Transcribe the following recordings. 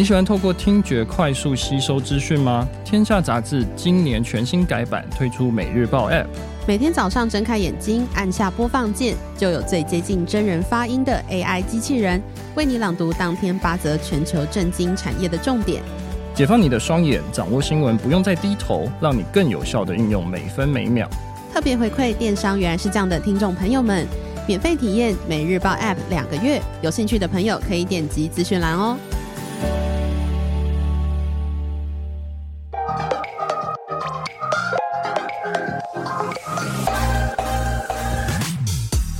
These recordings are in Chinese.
你喜欢透过听觉快速吸收资讯吗？天下杂志今年全新改版推出每日报 App， 每天早上睁开眼睛，按下播放键，就有最接近真人发音的 AI 机器人为你朗读当天8则全球震惊产业的重点，解放你的双眼，掌握新闻不用再低头，让你更有效地运用每分每秒。特别回馈电商原来是这样的听众朋友们，免费体验每日报 App 2个月，有兴趣的朋友可以点击资讯栏哦。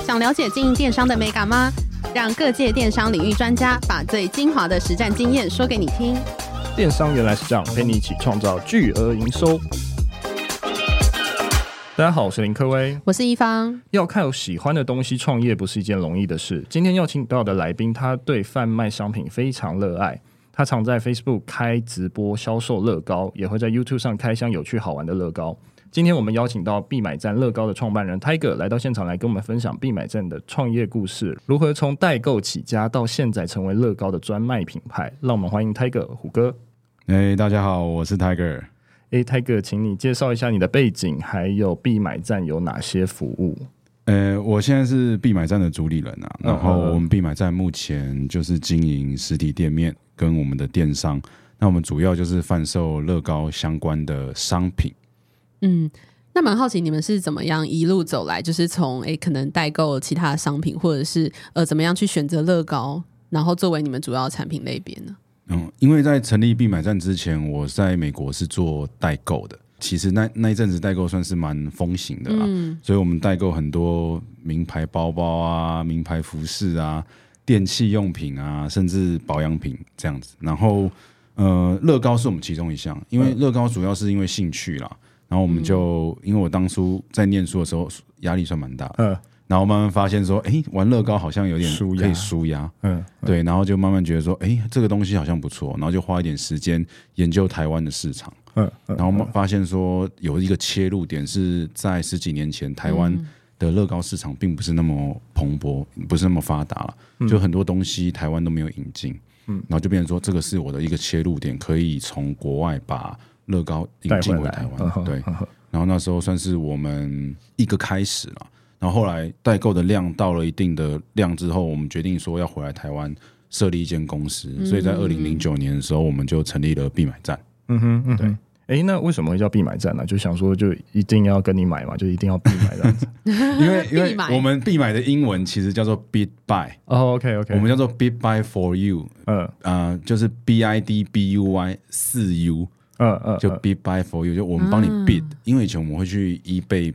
想了解经营电商的美感吗？让各界电商领域专家把最精华的实战经验说给你听。电商原来是这样，陪你一起创造巨额营收。大家好，我是林科威，我是一方。要靠喜欢的东西创业不是一件容易的事。今天邀请到的来宾，他对贩卖商品非常热爱，他常在 Facebook 开直播销售乐高，也会在 YouTube 上开箱有趣好玩的乐高。今天我们邀请到必买站乐高的创办人 Tiger 来到现场，来跟我们分享必买站的创业故事，如何从代购起家到现在成为乐高的专卖品牌。让我们欢迎 Tiger 虎哥。大家好，我是 Tiger。Tiger， 请你介绍一下你的背景，还有必买站有哪些服务？我现在是必买站的主理人啊，然后我们必买站目前就是经营实体店面跟我们的电商，那我们主要就是贩售乐高相关的商品。那蛮好奇你们是怎么样一路走来，就是从可能代购其他的商品，或者是怎么样去选择乐高，然后作为你们主要的产品类别呢？因为在成立必买站之前，我在美国是做代购的。其实 那一阵子代购算是蛮风行的啦，所以我们代购很多名牌包包啊、名牌服饰啊、电器用品啊，甚至保养品这样子。然后乐高是我们其中一项，因为乐高主要是因为兴趣啦。然后我们就因为我当初在念书的时候压力算蛮大的，然后慢慢发现说玩乐高好像有点可以舒压，对，然后就慢慢觉得说这个东西好像不错，然后就花一点时间研究台湾的市场，然后发现说有一个切入点是在10几年前台湾的乐高市场并不是那么蓬勃，不是那么发达了，就很多东西台湾都没有引进，然后就变成说这个是我的一个切入点，可以从国外把乐高引进回台湾，对，然后那时候算是我们一个开始了。然后后来代购的量到了一定的量之后，我们决定说要回来台湾设立一间公司，所以在2009年的时候，我们就成立了必买站。对。那为什么会叫必买站呢？就想说就一定要跟你买嘛，就一定要必买这样子。因为我们必买的英文其实叫做 BIDBUY， OK， 我们叫做 BIDBUY4U， 就是 BIDBUY4U。就 BIDBUY4U， 就我们帮你 bid， 因为以前我们会去 eBay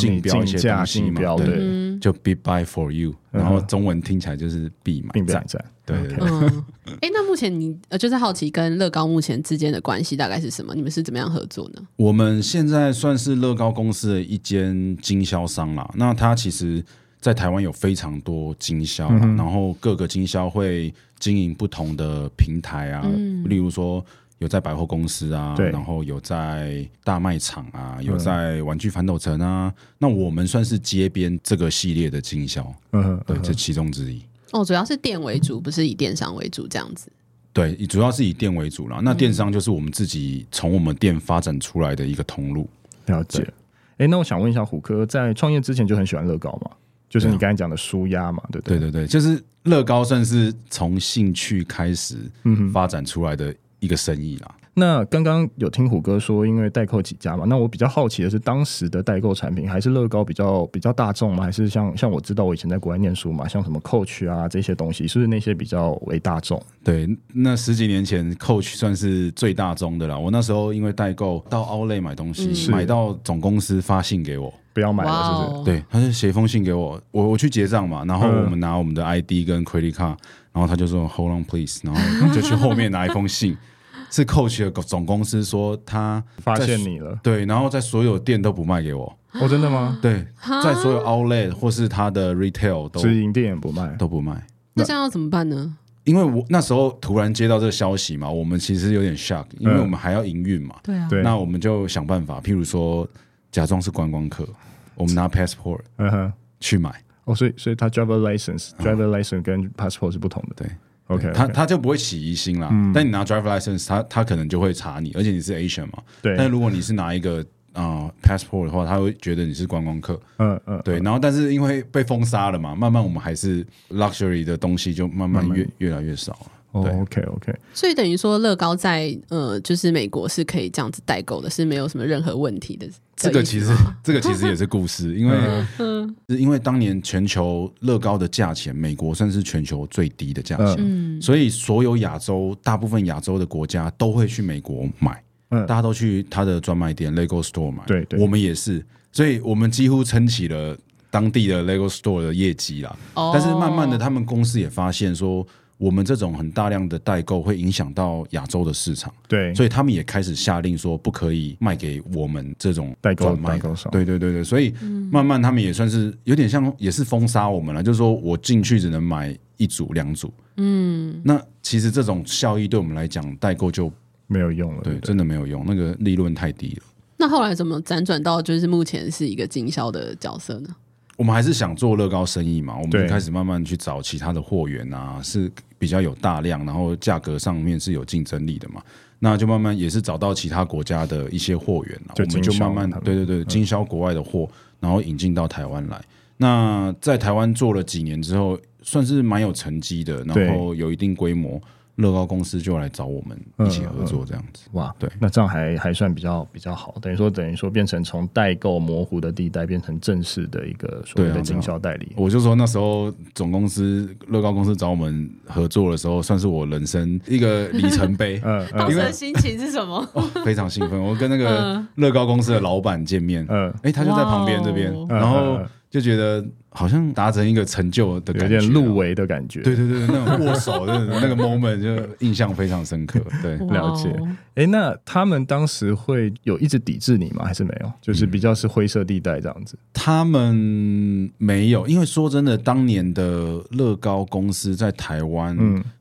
竞标一些东西嘛，对，就 BIDBUY4U， 然后中文听起来就是必买站，对。那目前你就是好奇跟乐高目前之间的关系大概是什么？你们是怎么样合作呢？我们现在算是乐高公司的一间经销商啦，那它其实在台湾有非常多经销啦，然后各个经销会经营不同的平台啊，例如说有在百货公司啊，然后有在大卖场啊，有在玩具反斗城啊，那我们算是街边这个系列的经销，对，这其中之一。主要是店为主，不是以电商为主这样子。对，主要是以店为主啦。那电商就是我们自己从我们店发展出来的一个通路。了解。那我想问一下虎哥，在创业之前就很喜欢乐高吗？就是你刚才讲的舒压嘛，对不对？对，就是乐高算是从兴趣开始发展出来的一个生意啦。那刚刚有听虎哥说因为代购起家嘛，那我比较好奇的是当时的代购产品还是乐高比较大众吗？还是像我知道我以前在国外念书嘛，像什么 Coach 啊这些东西，是不是那些比较为大众？对，那10几年前 Coach 算是最大众的啦。我那时候因为代购到 Outlet 买东西，买到总公司发信给我不要买了，是不是？对，他就写一封信给我去结账嘛，然后我们拿我们的 ID 跟 credit card， 然后他就说 Hold on please， 然后就去后面拿一封信。是 Coach 的总公司说他发现你了，对，然后在所有店都不卖给我。真的吗？对，在所有 Outlet 或是他的 Retail 都直营店也不卖，都不卖。那这样要怎么办呢？因为我那时候突然接到这个消息嘛，我们其实有点 shock， 因为我们还要营运嘛，那我们就想办法，譬如说假装是观光客，我们拿 passport 去买。所以他 driver license 跟 passport 是不同的，对。OK， 他就不会起疑心啦。但你拿 driver license， 他可能就会查你，而且你是 Asian 嘛。对。但如果你是拿一个passport 的话，他会觉得你是观光客。对。然后，但是因为被封杀了嘛，慢慢我们还是 luxury 的东西就慢慢越来越少了。OK， 所以等于说乐高在就是美国是可以这样子代购的，是没有什么任何问题的。这个其实也是故事，因为当年全球乐高的价钱，美国算是全球最低的价钱，所以所有亚洲大部分亚洲的国家都会去美国买，大家都去他的专卖店 LEGO Store 买，对，我们也是，所以我们几乎撑起了当地的 LEGO Store 的业绩啦。但是慢慢的，他们公司也发现说，我们这种很大量的代购会影响到亚洲的市场，对，所以他们也开始下令说不可以卖给我们这种专卖代购商，对，所以慢慢他们也算是有点像也是封杀我们了，就是说我进去只能买一组两组，那其实这种效益对我们来讲代购就没有用了，对，真的没有用，那个利润太低了。那后来怎么辗转到就是目前是一个经销的角色呢？我们还是想做乐高生意嘛，我们就开始慢慢去找其他的货源啊，是比较有大量，然后价格上面是有竞争力的嘛，那就慢慢也是找到其他国家的一些货源啊，我们就慢慢对经销国外的货，然后引进到台湾来。那在台湾做了几年之后，算是蛮有成绩的，然后有一定规模，乐高公司就来找我们一起合作这样子。哇，对，那这样还算比较好，等于说变成从代购模糊的地带变成正式的一个所谓的经销代理。我就说那时候总公司乐高公司找我们合作的时候，算是我人生一个里程碑。当时的心情是什么？非常兴奋，我跟那个乐高公司的老板见面，他就在旁边这边，然后就觉得好像达成一个成就的感觉，有点入围的感觉。对，那种握手的那个 moment 就印象非常深刻。对，了解。那他们当时会有一直抵制你吗？还是没有？就是比较是灰色地带这样子。他们没有，因为说真的，当年的乐高公司在台湾，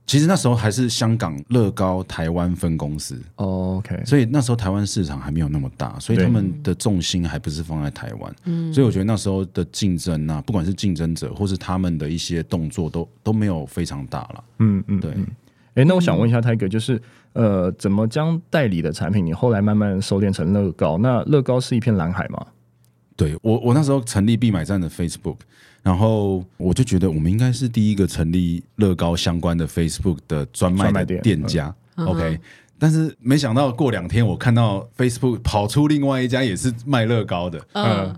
其实那时候还是香港乐高台湾分公司。OK， 所以那时候台湾市场还没有那么大，所以他们的重心还不是放在台湾。所以我觉得那时候的竞争啊，不管是竞争者或是他们的一些动作都没有非常大了。对。那我想问一下 Tiger， 就是怎么将代理的产品你后来慢慢收敛成乐高？那乐高是一片蓝海吗？对，我那时候成立必买站的 Facebook， 然后我就觉得我们应该是第一个成立乐高相关的 Facebook 的专卖的店家。OK， 但是没想到过2天我看到 Facebook 跑出另外一家也是卖乐高的，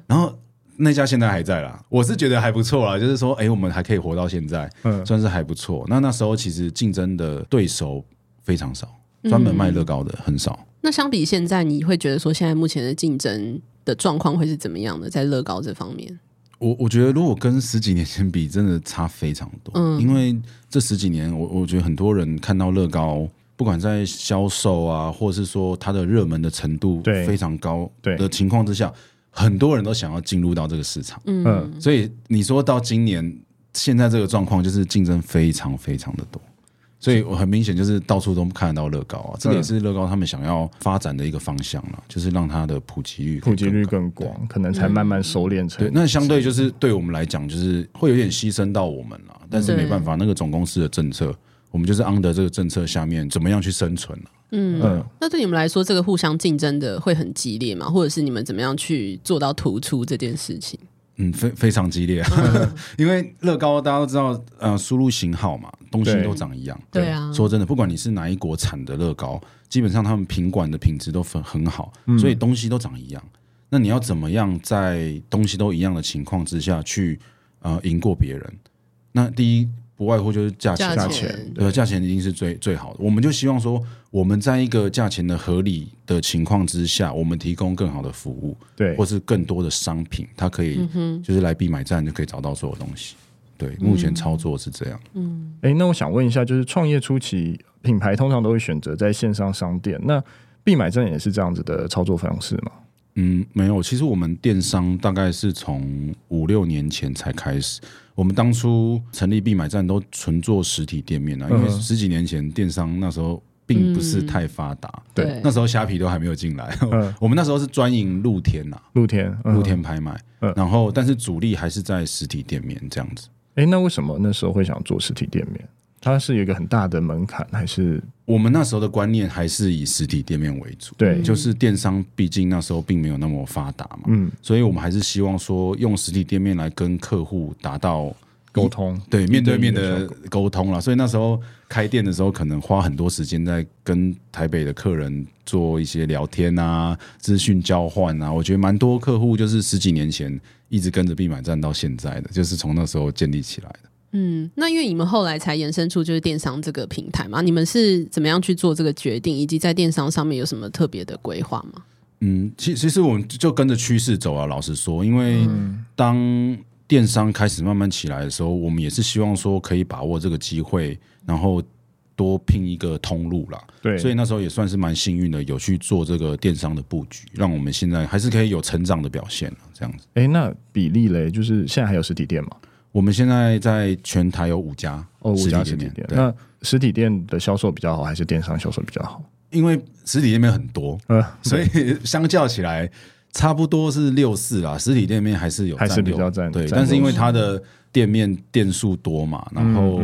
然后那家现在还在啦，我是觉得还不错啦，就是说我们还可以活到现在，算是还不错。那时候其实竞争的对手非常少，专门卖乐高的很少。那相比现在，你会觉得说现在目前的竞争的状况会是怎么样的？在乐高这方面，我觉得如果跟10几年前比，真的差非常多。因为这10几年，我觉得很多人看到乐高，不管在销售啊，或是说它的热门的程度非常高的情况之下，很多人都想要进入到这个市场，所以你说到今年现在这个状况，就是竞争非常非常的多，所以我很明显就是到处都看得到乐高啊，这个也是乐高他们想要发展的一个方向啦，就是让它的普及率更广，可能才慢慢收敛成。对，那相对就是对我们来讲，就是会有点牺牲到我们啦，但是没办法，那个总公司的政策。我们就是 under 这个政策下面怎么样去生存啊。那对你们来说，这个互相竞争的会很激烈吗？或者是你们怎么样去做到突出这件事情？非常激烈，因为乐高大家都知道，输入型号嘛，东西都长一样。对啊，说真的，不管你是哪一国产的乐高，基本上他们品管的品质都很好，所以东西都长一样。那你要怎么样在东西都一样的情况之下去赢过别人？那第一。不外乎就是价钱，价钱一定是最好的。我们就希望说，我们在一个价钱的合理的情况之下，我们提供更好的服务，对，或是更多的商品，它可以就是来必买站就可以找到所有东西。对，目前操作是这样。那我想问一下，就是创业初期，品牌通常都会选择在线上商店，那必买站也是这样子的操作方式吗？没有，其实我们电商大概是从5、6年前才开始。我们当初成立必买站都纯做实体店面，因为10几年前电商那时候并不是太发达，对，那时候虾皮都还没有进来，我们那时候是专营露天拍卖，然后但是主力还是在实体店面这样子。那为什么那时候会想做实体店面？它是有一个很大的门槛，还是我们那时候的观念还是以实体店面为主，对，就是电商毕竟那时候并没有那么发达嘛，嗯，所以我们还是希望说用实体店面来跟客户达到沟通，对，面对面的沟通啦。所以那时候开店的时候可能花很多时间在跟台北的客人做一些聊天啊，资讯交换啊，我觉得蛮多客户就是十几年前一直跟着必买站到现在的，就是从那时候建立起来的。嗯，那因为你们后来才延伸出就是电商这个平台嘛，你们是怎么样去做这个决定，以及在电商上面有什么特别的规划吗？嗯，其实我们就跟着趋势走啊，老实说，因为当电商开始慢慢起来的时候，我们也是希望说可以把握这个机会，然后多拼一个通路啦。对，所以那时候也算是蛮幸运的，有去做这个电商的布局，让我们现在还是可以有成长的表现啦，这样子。欸，那比例咧，就是现在还有实体店吗？我们现在在全台有5家实体店。那实体店的销售比较好，还是电商销售比较好？因为实体店面很多，所以相较起来差不多是6-4啦。实体店面还是有占，还是比较占，对。但是因为它的店面店数多嘛，然后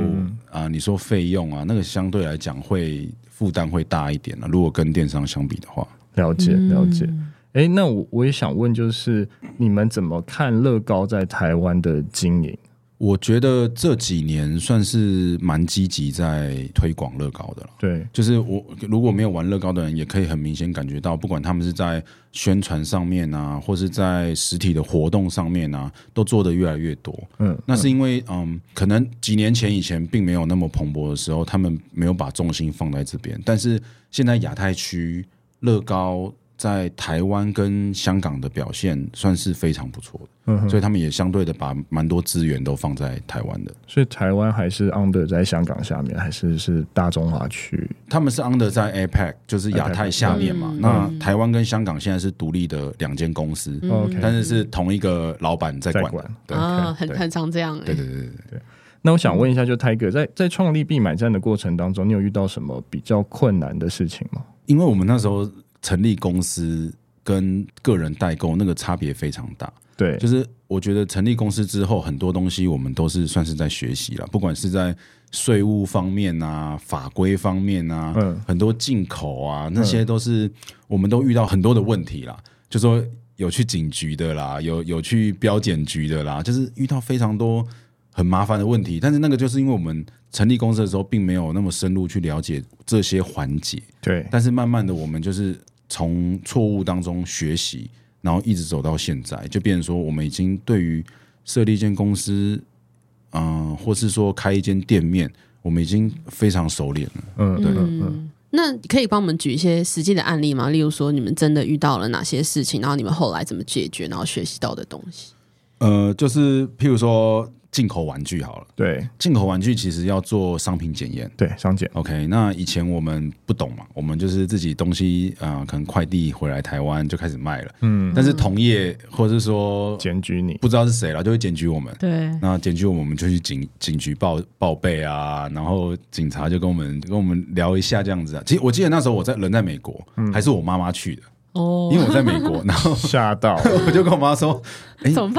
你说费用啊，那个相对来讲会负担会大一点啦，如果跟电商相比的话。了解了解。欸，那我也想问，就是你们怎么看乐高在台湾的经营？我觉得这几年算是蛮积极在推广乐高的啦，对，就是我如果没有玩乐高的人也可以很明显感觉到，不管他们是在宣传上面啊，或是在实体的活动上面啊，都做得越来越多。嗯，那是因为可能几年前以前并没有那么蓬勃的时候，他们没有把重心放在这边，但是现在亚太区乐高在台湾跟香港的表现算是非常不错的，所以他们也相对的把蛮多资源都放在台湾的。所以台湾还是 under 在香港下面，还是大中华区？他们是 under 在 APAC， 就是亚太下面嘛。那台湾跟香港现在是独立的2间公司，但是是同一个老板在管。对啊，很常这样。对对对对对。那我想问一下，就 Tiger 在创立必买站的过程当中，你有遇到什么比较困难的事情吗？因为我们那时候成立公司跟个人代购那个差别非常大，对，就是我觉得成立公司之后很多东西我们都是算是在学习啦，不管是在税务方面啊，法规方面啊，很多进口啊，那些都是我们都遇到很多的问题啦，就说有去警局的啦，有去标检局的啦，就是遇到非常多很麻烦的问题，但是那个就是因为我们成立公司的时候并没有那么深入去了解这些环节，对，但是慢慢的我们就是从错误当中学习，然后一直走到现在，就变成说我们已经对于设立一间公司，或是说开一间店面，我们已经非常熟练了。那可以帮我们举一些实际的案例吗？例如说你们真的遇到了哪些事情，然后你们后来怎么解决，然后学习到的东西？就是譬如说进口玩具好了，对，进口玩具其实要做商品检验，对，商检。OK， 那以前我们不懂嘛，我们就是自己东西可能快递回来台湾就开始卖了，但是同业或者是说检举你，不知道是谁啦，就会检举我们，对，那检举我们就去警局报备啊，然后警察就跟我们聊一下这样子啊。其实我记得那时候我人在美国，还是我妈妈去的。因为我在美国，然后吓到我就跟我妈说，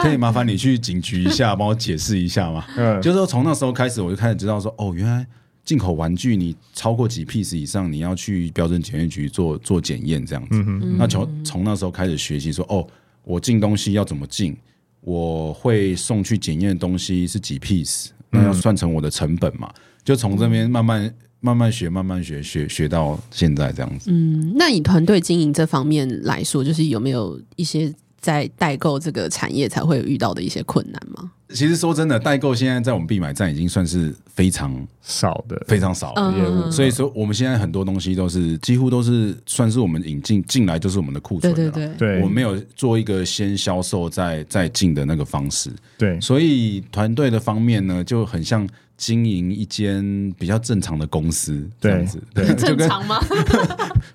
可以麻烦你去警局一下帮我解释一下吗？就是说从那时候开始我就开始知道说，原来进口玩具你超过几 piece 以上你要去标准检验局做检验这样子。那从那时候开始学习说，我进东西要怎么进，我会送去检验的东西是几 piece， 那要算成我的成本嘛，就从这边慢慢学到现在这样子。那以团队经营这方面来说，就是有没有一些在代购这个产业才会遇到的一些困难吗？其实说真的，代购现在在我们必买站已经算是非常少的，非常少的业务，所以说我们现在很多东西都是几乎都是算是我们引进进来就是我们的库存的啦，对对对，我们没有做一个先销售再进的那个方式，对，所以团队的方面呢就很像经营一间比较正常的公司这样子，对，正常吗？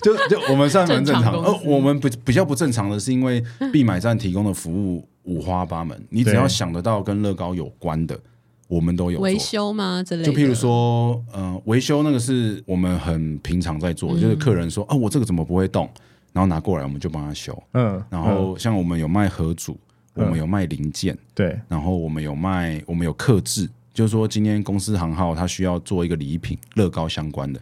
就我们算蛮正常，我们比较不正常的是因为必买站提供的服务5花8门，你只要想得到跟乐高有关的我们都有做。维修吗之类的？就譬如说维修那个是我们很平常在做，就是客人说我这个怎么不会动，然后拿过来我们就帮他修。然后像我们有卖合组，我们有卖零件，对，然后我们有客制，就是说今天公司行号他需要做一个礼品乐高相关的，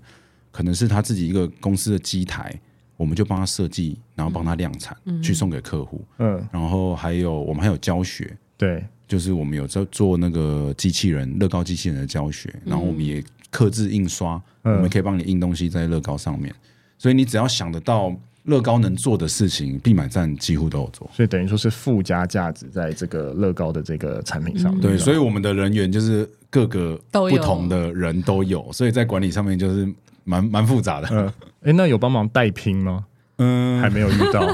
可能是他自己一个公司的机台，我们就帮他设计然后帮他量产、嗯、去送给客户、嗯、然后还有我们还有教学，对，就是我们有在做那个机器人乐高机器人的教学，然后我们也客制印刷、嗯、我们可以帮你印东西在乐高上面，所以你只要想得到乐高能做的事情，必买站几乎都有做，所以等于说是附加价值在这个乐高的这个产品上面、嗯、对，所以我们的人员就是各个不同的人都有，所以在管理上面就是蛮复杂的、那有帮忙代拼吗？嗯，还没有遇到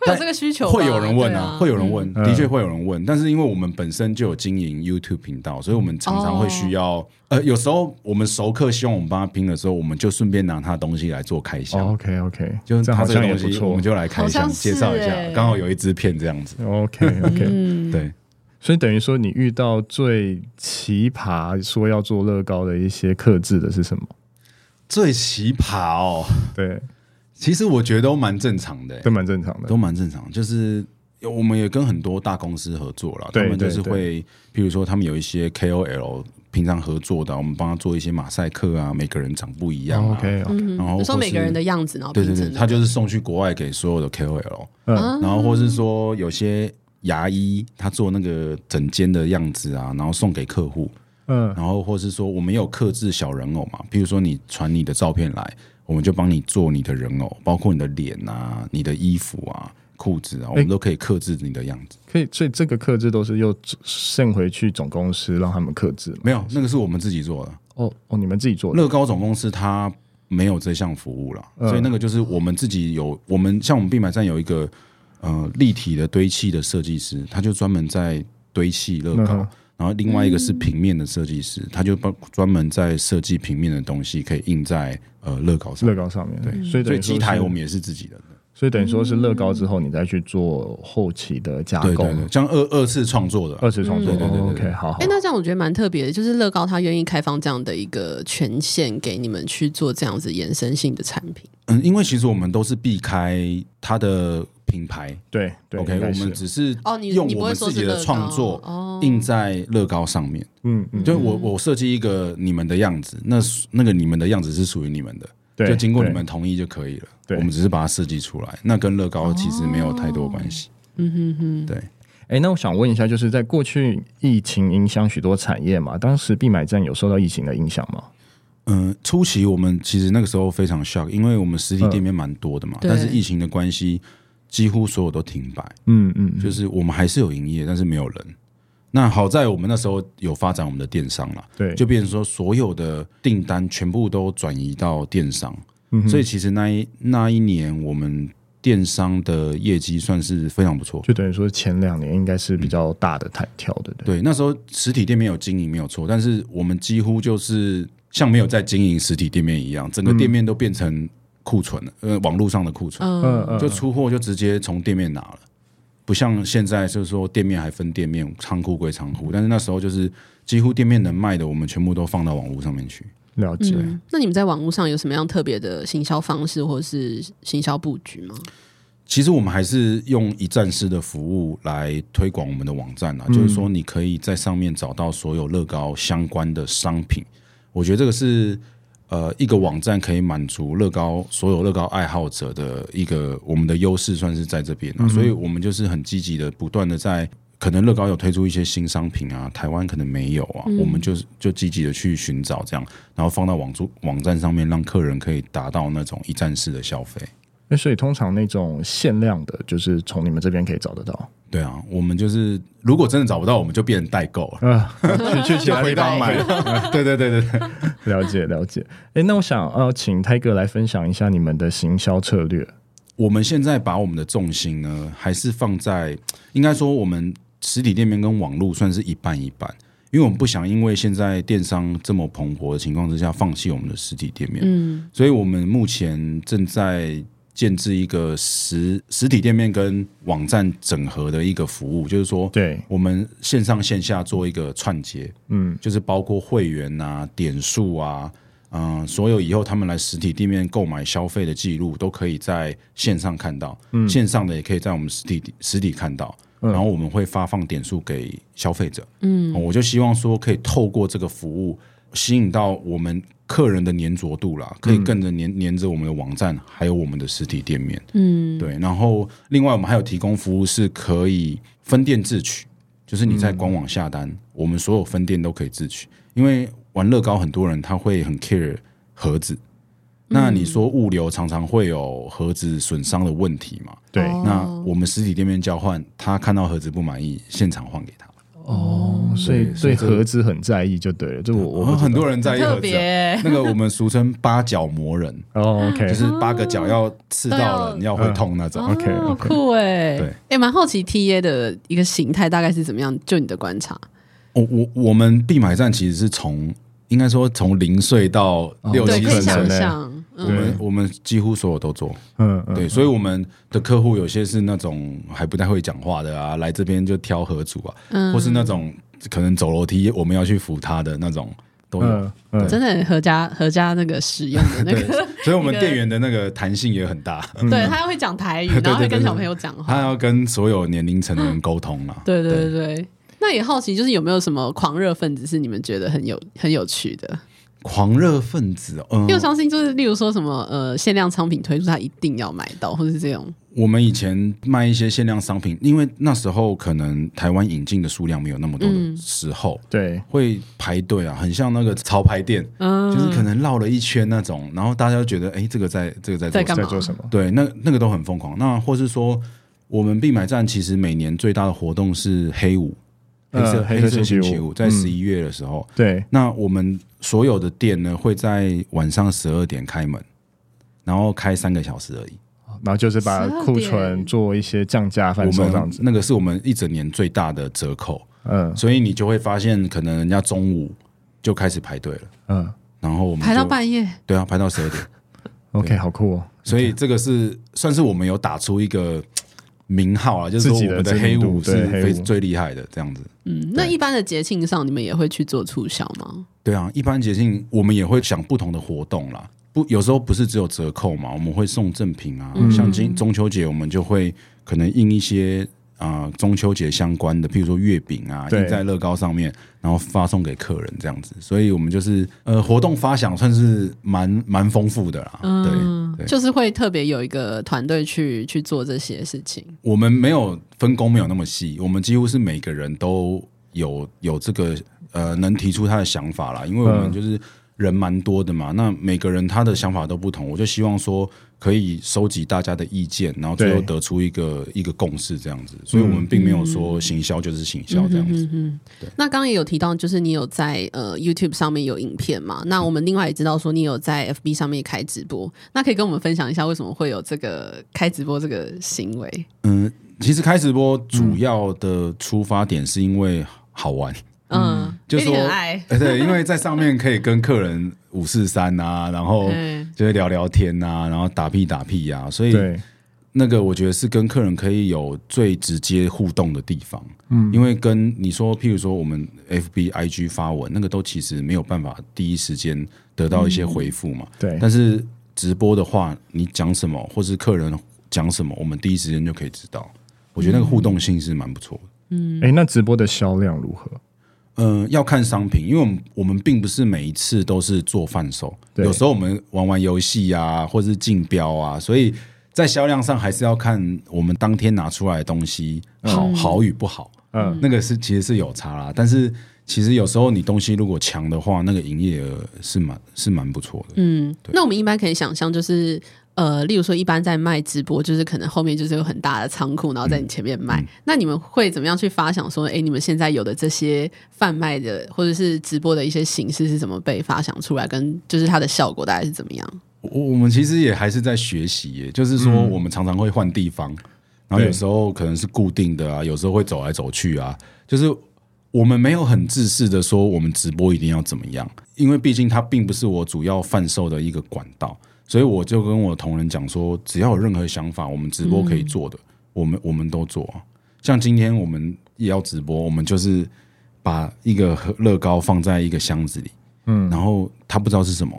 会有这个需求，会有人问 啊，会有人问、嗯、的确会有人问、嗯、但是因为我们本身就有经营 YouTube 频道，所以我们常常会需要、哦、有时候我们熟客希望我们帮他拼的时候，我们就顺便拿他的东西来做开箱、哦、OK 就是他这个东西我们就来开箱介绍一下，刚好有一支片这样子 OK、嗯、对，所以等于说你遇到最奇葩说要做乐高的一些客制的是什么？最奇葩哦，对，其实我觉得都蛮正常的、欸、都蛮正常的，就是我们也跟很多大公司合作啦，他们就是会比如说他们有一些 KOL 平常合作的、啊、我们帮他做一些马赛克啊，每个人长不一样啊、哦、OK 然后说每个人的样子，然后对对对，他就是送去国外给所有的 KOL、嗯、然后或是说有些牙医他做那个整间的样子啊，然后送给客户，嗯，然后或是说我们有客制小人偶嘛，比如说你传你的照片来，我们就帮你做你的人偶，包括你的脸啊，你的衣服啊，裤子啊，我们都可以客制你的样子、欸、可以，所以这个客制都是又送回去总公司让他们客制？没有，那个是我们自己做的。哦，你们自己做的？乐高总公司它没有这项服务啦、所以那个就是我们自己有，我们像我们必买站有一个立体的堆砌的设计师，他就专门在堆砌乐高、然后另外一个是平面的设计师，他就专门在设计平面的东西，可以印在乐高上面。对，所以机台我们也是自己的，所以等于说是乐高之后你再去做后期的加工。对对对，像二次创作的、啊、对对对 OK 好好、欸、那这样我觉得蛮特别的，就是乐高他愿意开放这样的一个权限给你们去做这样子延伸性的产品。嗯，因为其实我们都是避开他的品牌，对对 ，OK， 我们只是用我们自己的创作印在乐高上面。嗯，就我设计一个你们的样子，那个你们的样子是属于你们的，对，就经过你们同意就可以了。对，我们只是把它设计出来，那跟乐高其实没有太多关系。嗯哼哼，对。哎，那我想问一下，就是在过去疫情影响许多产业嘛，当时必买站有受到疫情的影响吗？初期我们其实那个时候非常 shock， 因为我们实体店面蛮多的嘛，但是疫情的关系。几乎所有都停摆，就是我们还是有营业，但是没有人。那好在我们那时候有发展我们的电商啦，对，就变成说所有的订单全部都转移到电商，所以其实那一年我们电商的业绩算是非常不错，就等于说前2年应该是比较大的跳的，对，那时候实体店面有经营没有错，但是我们几乎就是像没有在经营实体店面一样，整个店面都变成库存，网络上的库存，就出货就直接从店面拿了，不像现在就是说店面还分店面，仓库归仓库，但是那时候就是几乎店面能卖的我们全部都放到网络上面去。了解。那你们在网络上有什么样特别的行销方式或是行销布局吗？其实我们还是用一站式的服务来推广我们的网站，就是说你可以在上面找到所有乐高相关的商品，我觉得这个是一个网站可以满足乐高所有乐高爱好者的一个我们的优势，算是在这边所以我们就是很积极的不断的在可能乐高有推出一些新商品啊，台湾可能没有啊，我们就积极的去寻找这样，然后放到网站上面，让客人可以达到那种一站式的消费。所以通常那种限量的就是从你们这边可以找得到？对啊，我们就是如果真的找不到我们就变成代购了，去其他地方买对，了解。那我想请Tiger来分享一下你们的行销策略。我们现在把我们的重心呢还是放在，应该说我们实体店面跟网络算是一半一半，因为我们不想因为现在电商这么蓬勃的情况之下放弃我们的实体店面，所以我们目前正在建置一个实体店面跟网站整合的一个服务，就是说对我们线上线下做一个串接，就是包括会员啊，点数啊，所有以后他们来实体店面购买消费的记录都可以在线上看到，线上的也可以在我们实体看到，然后我们会发放点数给消费者。嗯，我就希望说可以透过这个服务吸引到我们客人的粘着度啦，可以跟着粘着我们的网站还有我们的实体店面。嗯，对。然后另外我们还有提供服务是可以分店自取，就是你在官网下单，我们所有分店都可以自取。因为玩乐高很多人他会很 care 盒子，那你说物流常常会有盒子损伤的问题嘛？对，那我们实体店面交换，他看到盒子不满意，现场换给他。哦，所以对盒子很在意就对了，就我很多人在意盒子、啊，特别欸、那个我们俗称八角魔人，哦 ，OK， 就是八个角要刺到人要会痛那种、哦、，OK， 好酷哎、欸，对，哎，蛮好奇 TA 的一个形态大概是怎么样？就你的观察，我们必买站其实是从。应该说从0岁到6、7岁，我们几乎所有都做，嗯，对，所以我们的客户有些是那种还不太会讲话的啊，来这边就挑合组啊、嗯，或是那种可能走楼梯我们要去扶他的那种都有，真的合家那个使用的那个，所以我们店员的那个弹性也很大，对他会讲台语，然后会跟小朋友讲话，他要跟所有年龄层的人沟通啦，对对对 对, 對。那也好奇，就是有没有什么狂热分子是你们觉得很有趣的？狂热分子、哦，因为我相信就是例如说什么限量商品推出，他一定要买到，或是这种。我们以前卖一些限量商品，因为那时候可能台湾引进的数量没有那么多的时候，对，会排队啊，很像那个潮牌店，就是可能绕了一圈那种，然后大家就觉得，哎、欸，这个在做什么？对，那个都很疯狂。那或是说，我们必买站其实每年最大的活动是黑五。黑色星期五在11月的时候、嗯、对，那我们所有的店呢会在晚上12点开门，然后开3个小时而已，然后就是把库存做一些降价贩售这样子，那个是我们一整年最大的折扣，嗯，所以你就会发现可能人家中午就开始排队了，嗯，然后我们排到半夜，对啊，排到12点OK， 好酷哦，所以这个是、okay. 算是我们有打出一个名号啊，就是说我们的黑五是最厉害的这样子。嗯，那一般的节庆上，你们也会去做促销吗？对啊，一般节庆我们也会想不同的活动啦，不，有时候不是只有折扣嘛，我们会送赠品啊，嗯、像中秋节我们就会可能印一些中秋节相关的，譬如说月饼啊，印在乐高上面，然后发送给客人这样子。所以我们就是活动发想算是蛮丰富的啦，嗯。对。就是会特别有一个团队去做这些事情，我们没有分工，没有那么细，我们几乎是每个人都有这个能提出他的想法啦，因为我们就是人蛮多的嘛，那每个人他的想法都不同，我就希望说可以收集大家的意见，然后最后得出一个共识这样子，所以我们并没有说行销就是行销这样子。嗯，对。那刚刚也有提到，就是你有在YouTube 上面有影片嘛？那我们另外也知道说你有在 FB 上面开直播，那可以跟我们分享一下为什么会有这个开直播这个行为？嗯，其实开直播主要的出发点是因为好玩。嗯，就说爱、欸、对，因为在上面可以跟客人543啊，然后就会聊聊天啊，然后打屁啊，所以那个我觉得是跟客人可以有最直接互动的地方。嗯，因为跟你说，譬如说我们 FB、IG 发文，那个都其实没有办法第一时间得到一些回复嘛。对，但是直播的话，你讲什么或是客人讲什么，我们第一时间就可以知道。我觉得那个互动性是蛮不错的。嗯，那直播的销量如何？要看商品，因为我们并不是每一次都是做贩售，有时候我们玩游戏啊，或是竞标啊，所以在销量上还是要看我们当天拿出来的东西好与不好，嗯，那个是其实是有差啦。但是其实有时候你东西如果强的话，那个营业额是蛮不错的。嗯，那我们一般可以想象就是。例如说一般在卖直播，就是可能后面就是有很大的仓库，然后在你前面卖，那你们会怎么样去发想说，你们现在有的这些贩卖的或者是直播的一些形式是怎么被发想出来，跟就是它的效果大概是怎么样？我们其实也还是在学习耶，就是说我们常常会换地方，然后有时候可能是固定的啊，有时候会走来走去啊，就是我们没有很自私的说我们直播一定要怎么样，因为毕竟它并不是我主要贩售的一个管道，所以我就跟我同仁讲说，只要有任何想法我们直播可以做的，我们都做啊。像今天我们也要直播，我们就是把一个乐高放在一个箱子里，然后他不知道是什么，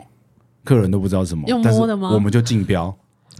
客人都不知道是什么，用摸的吗？但是我们就竞标，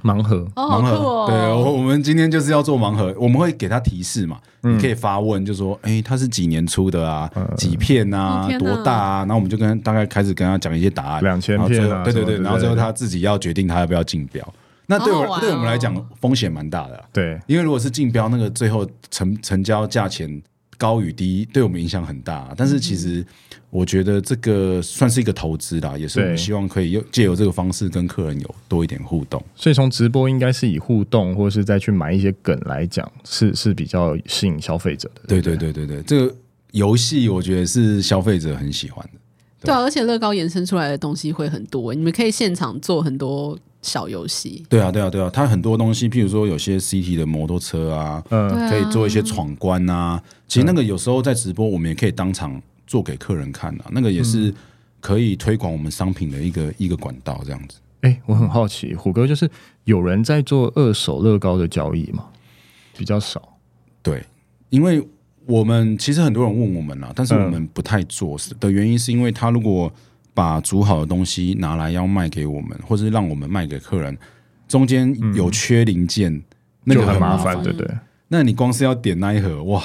盲盒，盲盒，哦，对，我们今天就是要做盲盒，我们会给他提示嘛，你可以发问，就说，哎，他是几年出的啊，几片啊，多大啊，然后我们就跟大概开始跟他讲一些答案，2000片啊，对对对，然后最后他自己要决定他要不要竞标。那对我们来讲风险蛮大的，啊，对，因为如果是竞标，那个最后成交价钱高与低，对我们影响很大，啊。但是其实我觉得这个算是一个投资啦，也是我们希望可以借由这个方式跟客人有多一点互动。所以从直播应该是以互动，或是再去买一些梗来讲，是比较吸引消费者的。对对对对对，这个游戏我觉得是消费者很喜欢的。对啊，而且乐高衍生出来的东西会很多，你们可以现场做很多。小游戏，对啊对啊对啊，它很多东西，譬如说有些 CT 的摩托车啊，可以做一些闯关啊，其实那个有时候在直播我们也可以当场做给客人看啊，那个也是可以推广我们商品的一个管道这样子。欸，我很好奇虎哥，就是有人在做二手乐高的交易吗？比较少。对，因为我们其实很多人问我们啊，但是我们不太做的原因是因为他如果把煮好的东西拿来要卖给我们，或者是让我们卖给客人，中间有缺零件，那个很麻烦，对不对？那你光是要点那一盒，哇，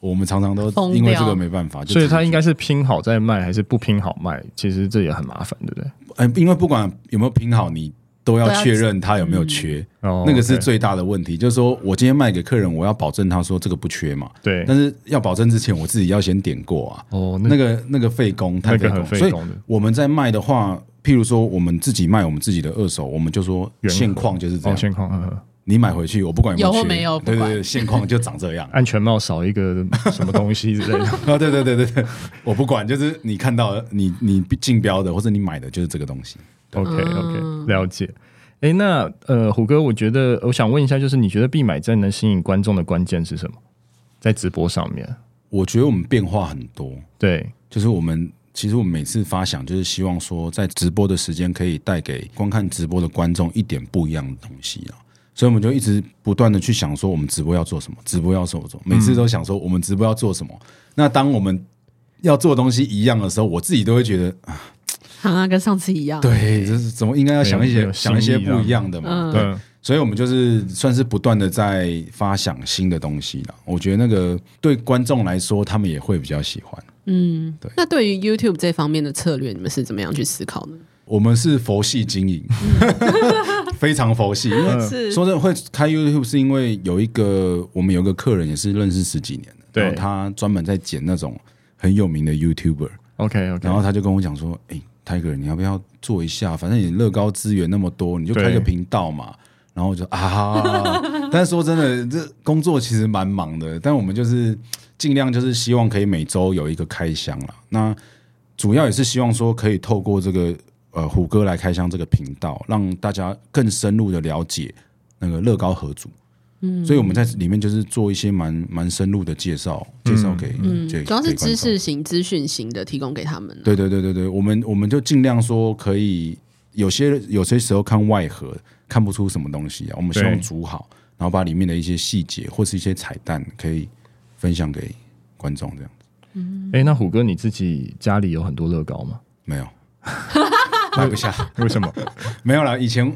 我们常常都因为这个没办法。所以它应该是拼好再卖，还是不拼好卖？其实这也很麻烦，对不对？因为不管有没有拼好，你都要确认它有没有缺，那个是最大的问题。就是说我今天卖给客人，我要保证他说这个不缺嘛。对，但是要保证之前，我自己要先点过啊。哦，那个费工，太费工，那个很费工的。所以我们在卖的话，譬如说我们自己卖我们自己的二手，我们就说现况就是这样。哦，现况，你买回去，我不管有没有缺，有或没有，对对对，现况就长这样。安全帽少一个什么东西之类的。啊，对对对对对，我不管，就是你看到的你竞标的或者你买的就是这个东西。OK， 了解。欸，那虎哥，我觉得我想问一下，就是你觉得必买站能吸引观众的关键是什么？在直播上面，我觉得我们变化很多。对，就是其实我们每次发想，就是希望说在直播的时间可以带给观看直播的观众一点不一样的东西啊。所以我们就一直不断的去想说，我们直播要做什么，直播要做什么，每次都想说我们直播要做什么。那当我们要做的东西一样的时候，我自己都会觉得啊。跟上次一样，对，就是怎么应该要想一些不一样的嘛，对，所以我们就是算是不断的在发想新的东西啦。我觉得那个对观众来说，他们也会比较喜欢。嗯，对。那对于 YouTube 这方面的策略，你们是怎么样去思考呢？我们是佛系经营，非常佛系。因为说真的，会开 YouTube 是因为我们有一个客人也是认识10几年的，对，然后他专门在剪那种很有名的 YouTuber。OK， 然后他就跟我讲说，欸Tiger， 你要不要做一下？反正你乐高资源那么多，你就开个频道嘛。然后我就但是说真的，这工作其实蛮忙的。但我们就是尽量就是希望可以每周有一个开箱啦。那主要也是希望说可以透过这个虎哥来开箱这个频道，让大家更深入的了解那个乐高合组。所以我们在里面就是做一些蛮深入的介绍给主要是知识型、资讯型的提供给他们。对对对对对，我们就尽量说可以有些时候看外盒看不出什么东西啊，我们希望煮好，然后把里面的一些细节或是一些彩蛋可以分享给观众这样子。那虎哥你自己家里有很多乐高吗？没有。买不下，为什么？没有啦，以前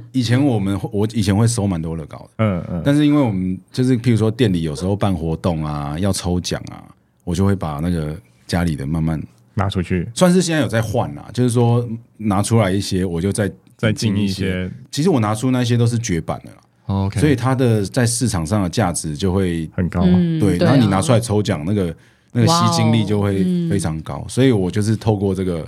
我以前会收蛮多乐高的，但是因为我们就是譬如说店里有时候办活动啊，要抽奖啊，我就会把那个家里的慢慢拿出去，算是现在有在换啦，就是说拿出来一些，我就再进一些。其实我拿出那些都是绝版的啦。OK， 所以它的在市场上的价值就会很高，对。然后你拿出来抽奖，那个吸金力就会非常高，所以我就是透过这个。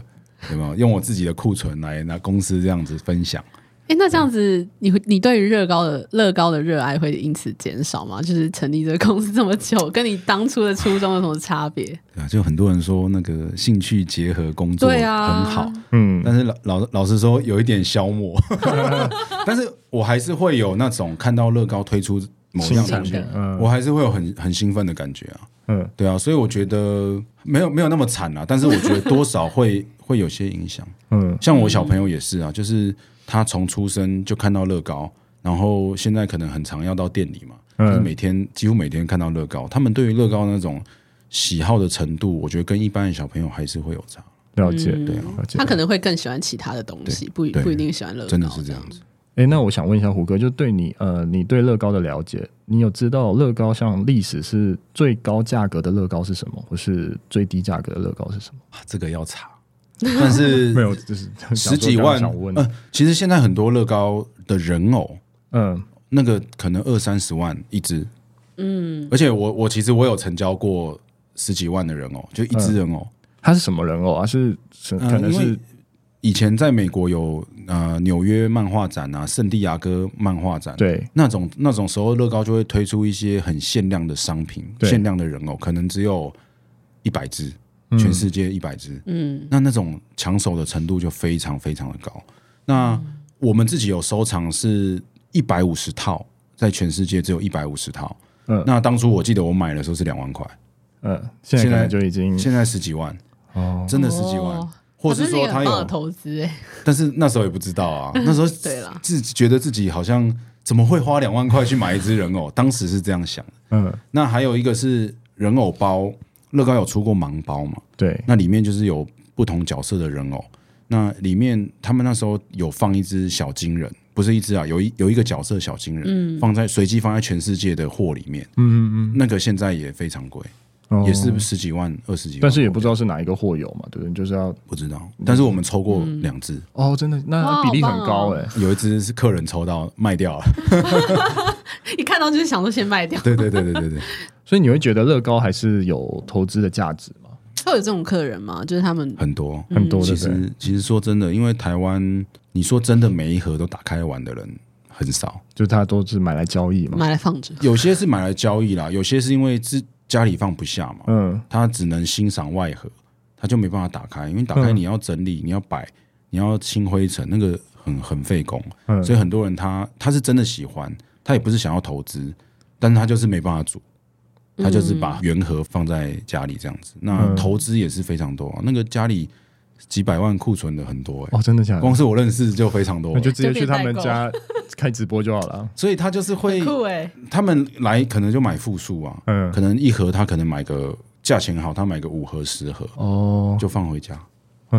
有没有用我自己的库存来拿公司这样子分享？那这样子，你对于乐高的热爱会因此减少吗？就是成立这个公司这么久，跟你当初的初衷有什么差别？对啊，就很多人说那个兴趣结合工作很好，但是老实说有一点消磨，但是我还是会有那种看到乐高推出某样东西，我还是会有很兴奋的感觉啊。对啊，所以我觉得没有那么惨啦，但是我觉得多少会有些影响，像我小朋友也是啊，就是他从出生就看到乐高，然后现在可能很常要到店里嘛，就是几乎每天看到乐高，他们对于乐高那种喜好的程度，我觉得跟一般的小朋友还是会有差。了解，对啊，他可能会更喜欢其他的东西，不一定喜欢乐高，真的是这样子。那我想问一下胡哥，就对你对乐高的了解，你有知道乐高像历史是最高价格的乐高是什么，或是最低价格的乐高是什么？这个要查，但是没有，就是十几万。其实现在很多乐高的人偶，那个可能20-30万一只，而且我其实我有成交过10几万的人偶，就一只人偶。它是什么人偶啊？可能是以前在美国有纽约漫画展啊，圣地亚哥漫画展，对，那种时候乐高就会推出一些很限量的商品，限量的人偶，可能只有100只，全世界100只，那种抢手的程度就非常非常的高。那我们自己有收藏是150套，在全世界只有150套。那当初我记得我买的时候是2万块，现在就已经10几万，真的10几万。或是说他有投资，但是那时候也不知道啊。那时候对了，自己觉得自己好像怎么会花2万块去买一只人偶，当时是这样想的。那还有一个是人偶包，乐高有出过盲包嘛？对，那里面就是有不同角色的人偶。那里面他们那时候有放一只小金人，不是一只啊，有一个角色小金人，随机放在全世界的货里面。那个现在也非常贵。也是10几万、20几万，但是也不知道是哪一个货有嘛，对不对？就是要不知道，但是我们抽过2只，真的，那比例很高哎。有一只是客人抽到卖掉了，一看到就是想说先卖掉。对。所以你会觉得乐高还是有投资的价值吗？会有这种客人吗？就是他们很多。其实说真的，因为台湾，你说真的每一盒都打开玩的人很少，就他都是买来交易嘛，买来放着。有些是买来交易啦，有些是因为家里放不下嘛，他只能欣赏外盒，他就没办法打开，因为打开你要整理，你要摆，你要清灰尘，那个很费工，所以很多人他是真的喜欢，他也不是想要投资，但是他就是没办法煮，他就是把原盒放在家里这样子。那投资也是非常多，那个家里几百万库存的很多真的假的？光是我认识就非常多，你就直接去他们家开直播就好了。所以他就是会酷他们来可能就买复数啊，可能一盒他可能买个价钱好，他买个5盒10盒就放回家，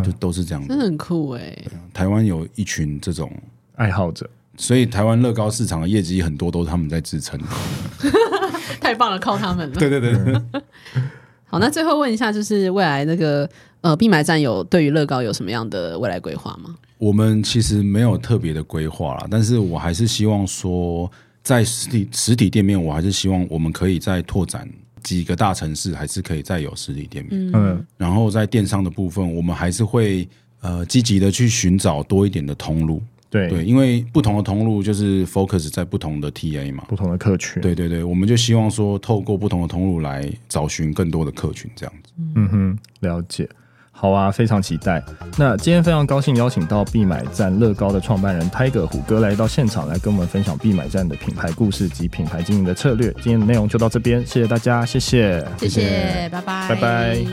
就都是这样的，真的很酷台湾有一群这种爱好者，所以台湾乐高市场的业绩很多都是他们在支撑。太棒了，靠他们了。对。好，那最后问一下，就是未来那个必买站有对于乐高有什么样的未来规划吗？我们其实没有特别的规划啦，但是我还是希望说，在实体店面，我还是希望我们可以再拓展几个大城市，还是可以再有实体店面。然后在电商的部分，我们还是会积极的去寻找多一点的通路。对，因为不同的通路就是 focus 在不同的 TA 嘛，不同的客群。对，我们就希望说透过不同的通路来找寻更多的客群这样子。了解。好啊，非常期待。那今天非常高兴邀请到必买站乐高的创办人 Tiger 虎哥来到现场，来跟我们分享必买站的品牌故事及品牌经营的策略。今天的内容就到这边，谢谢大家，谢谢，拜拜。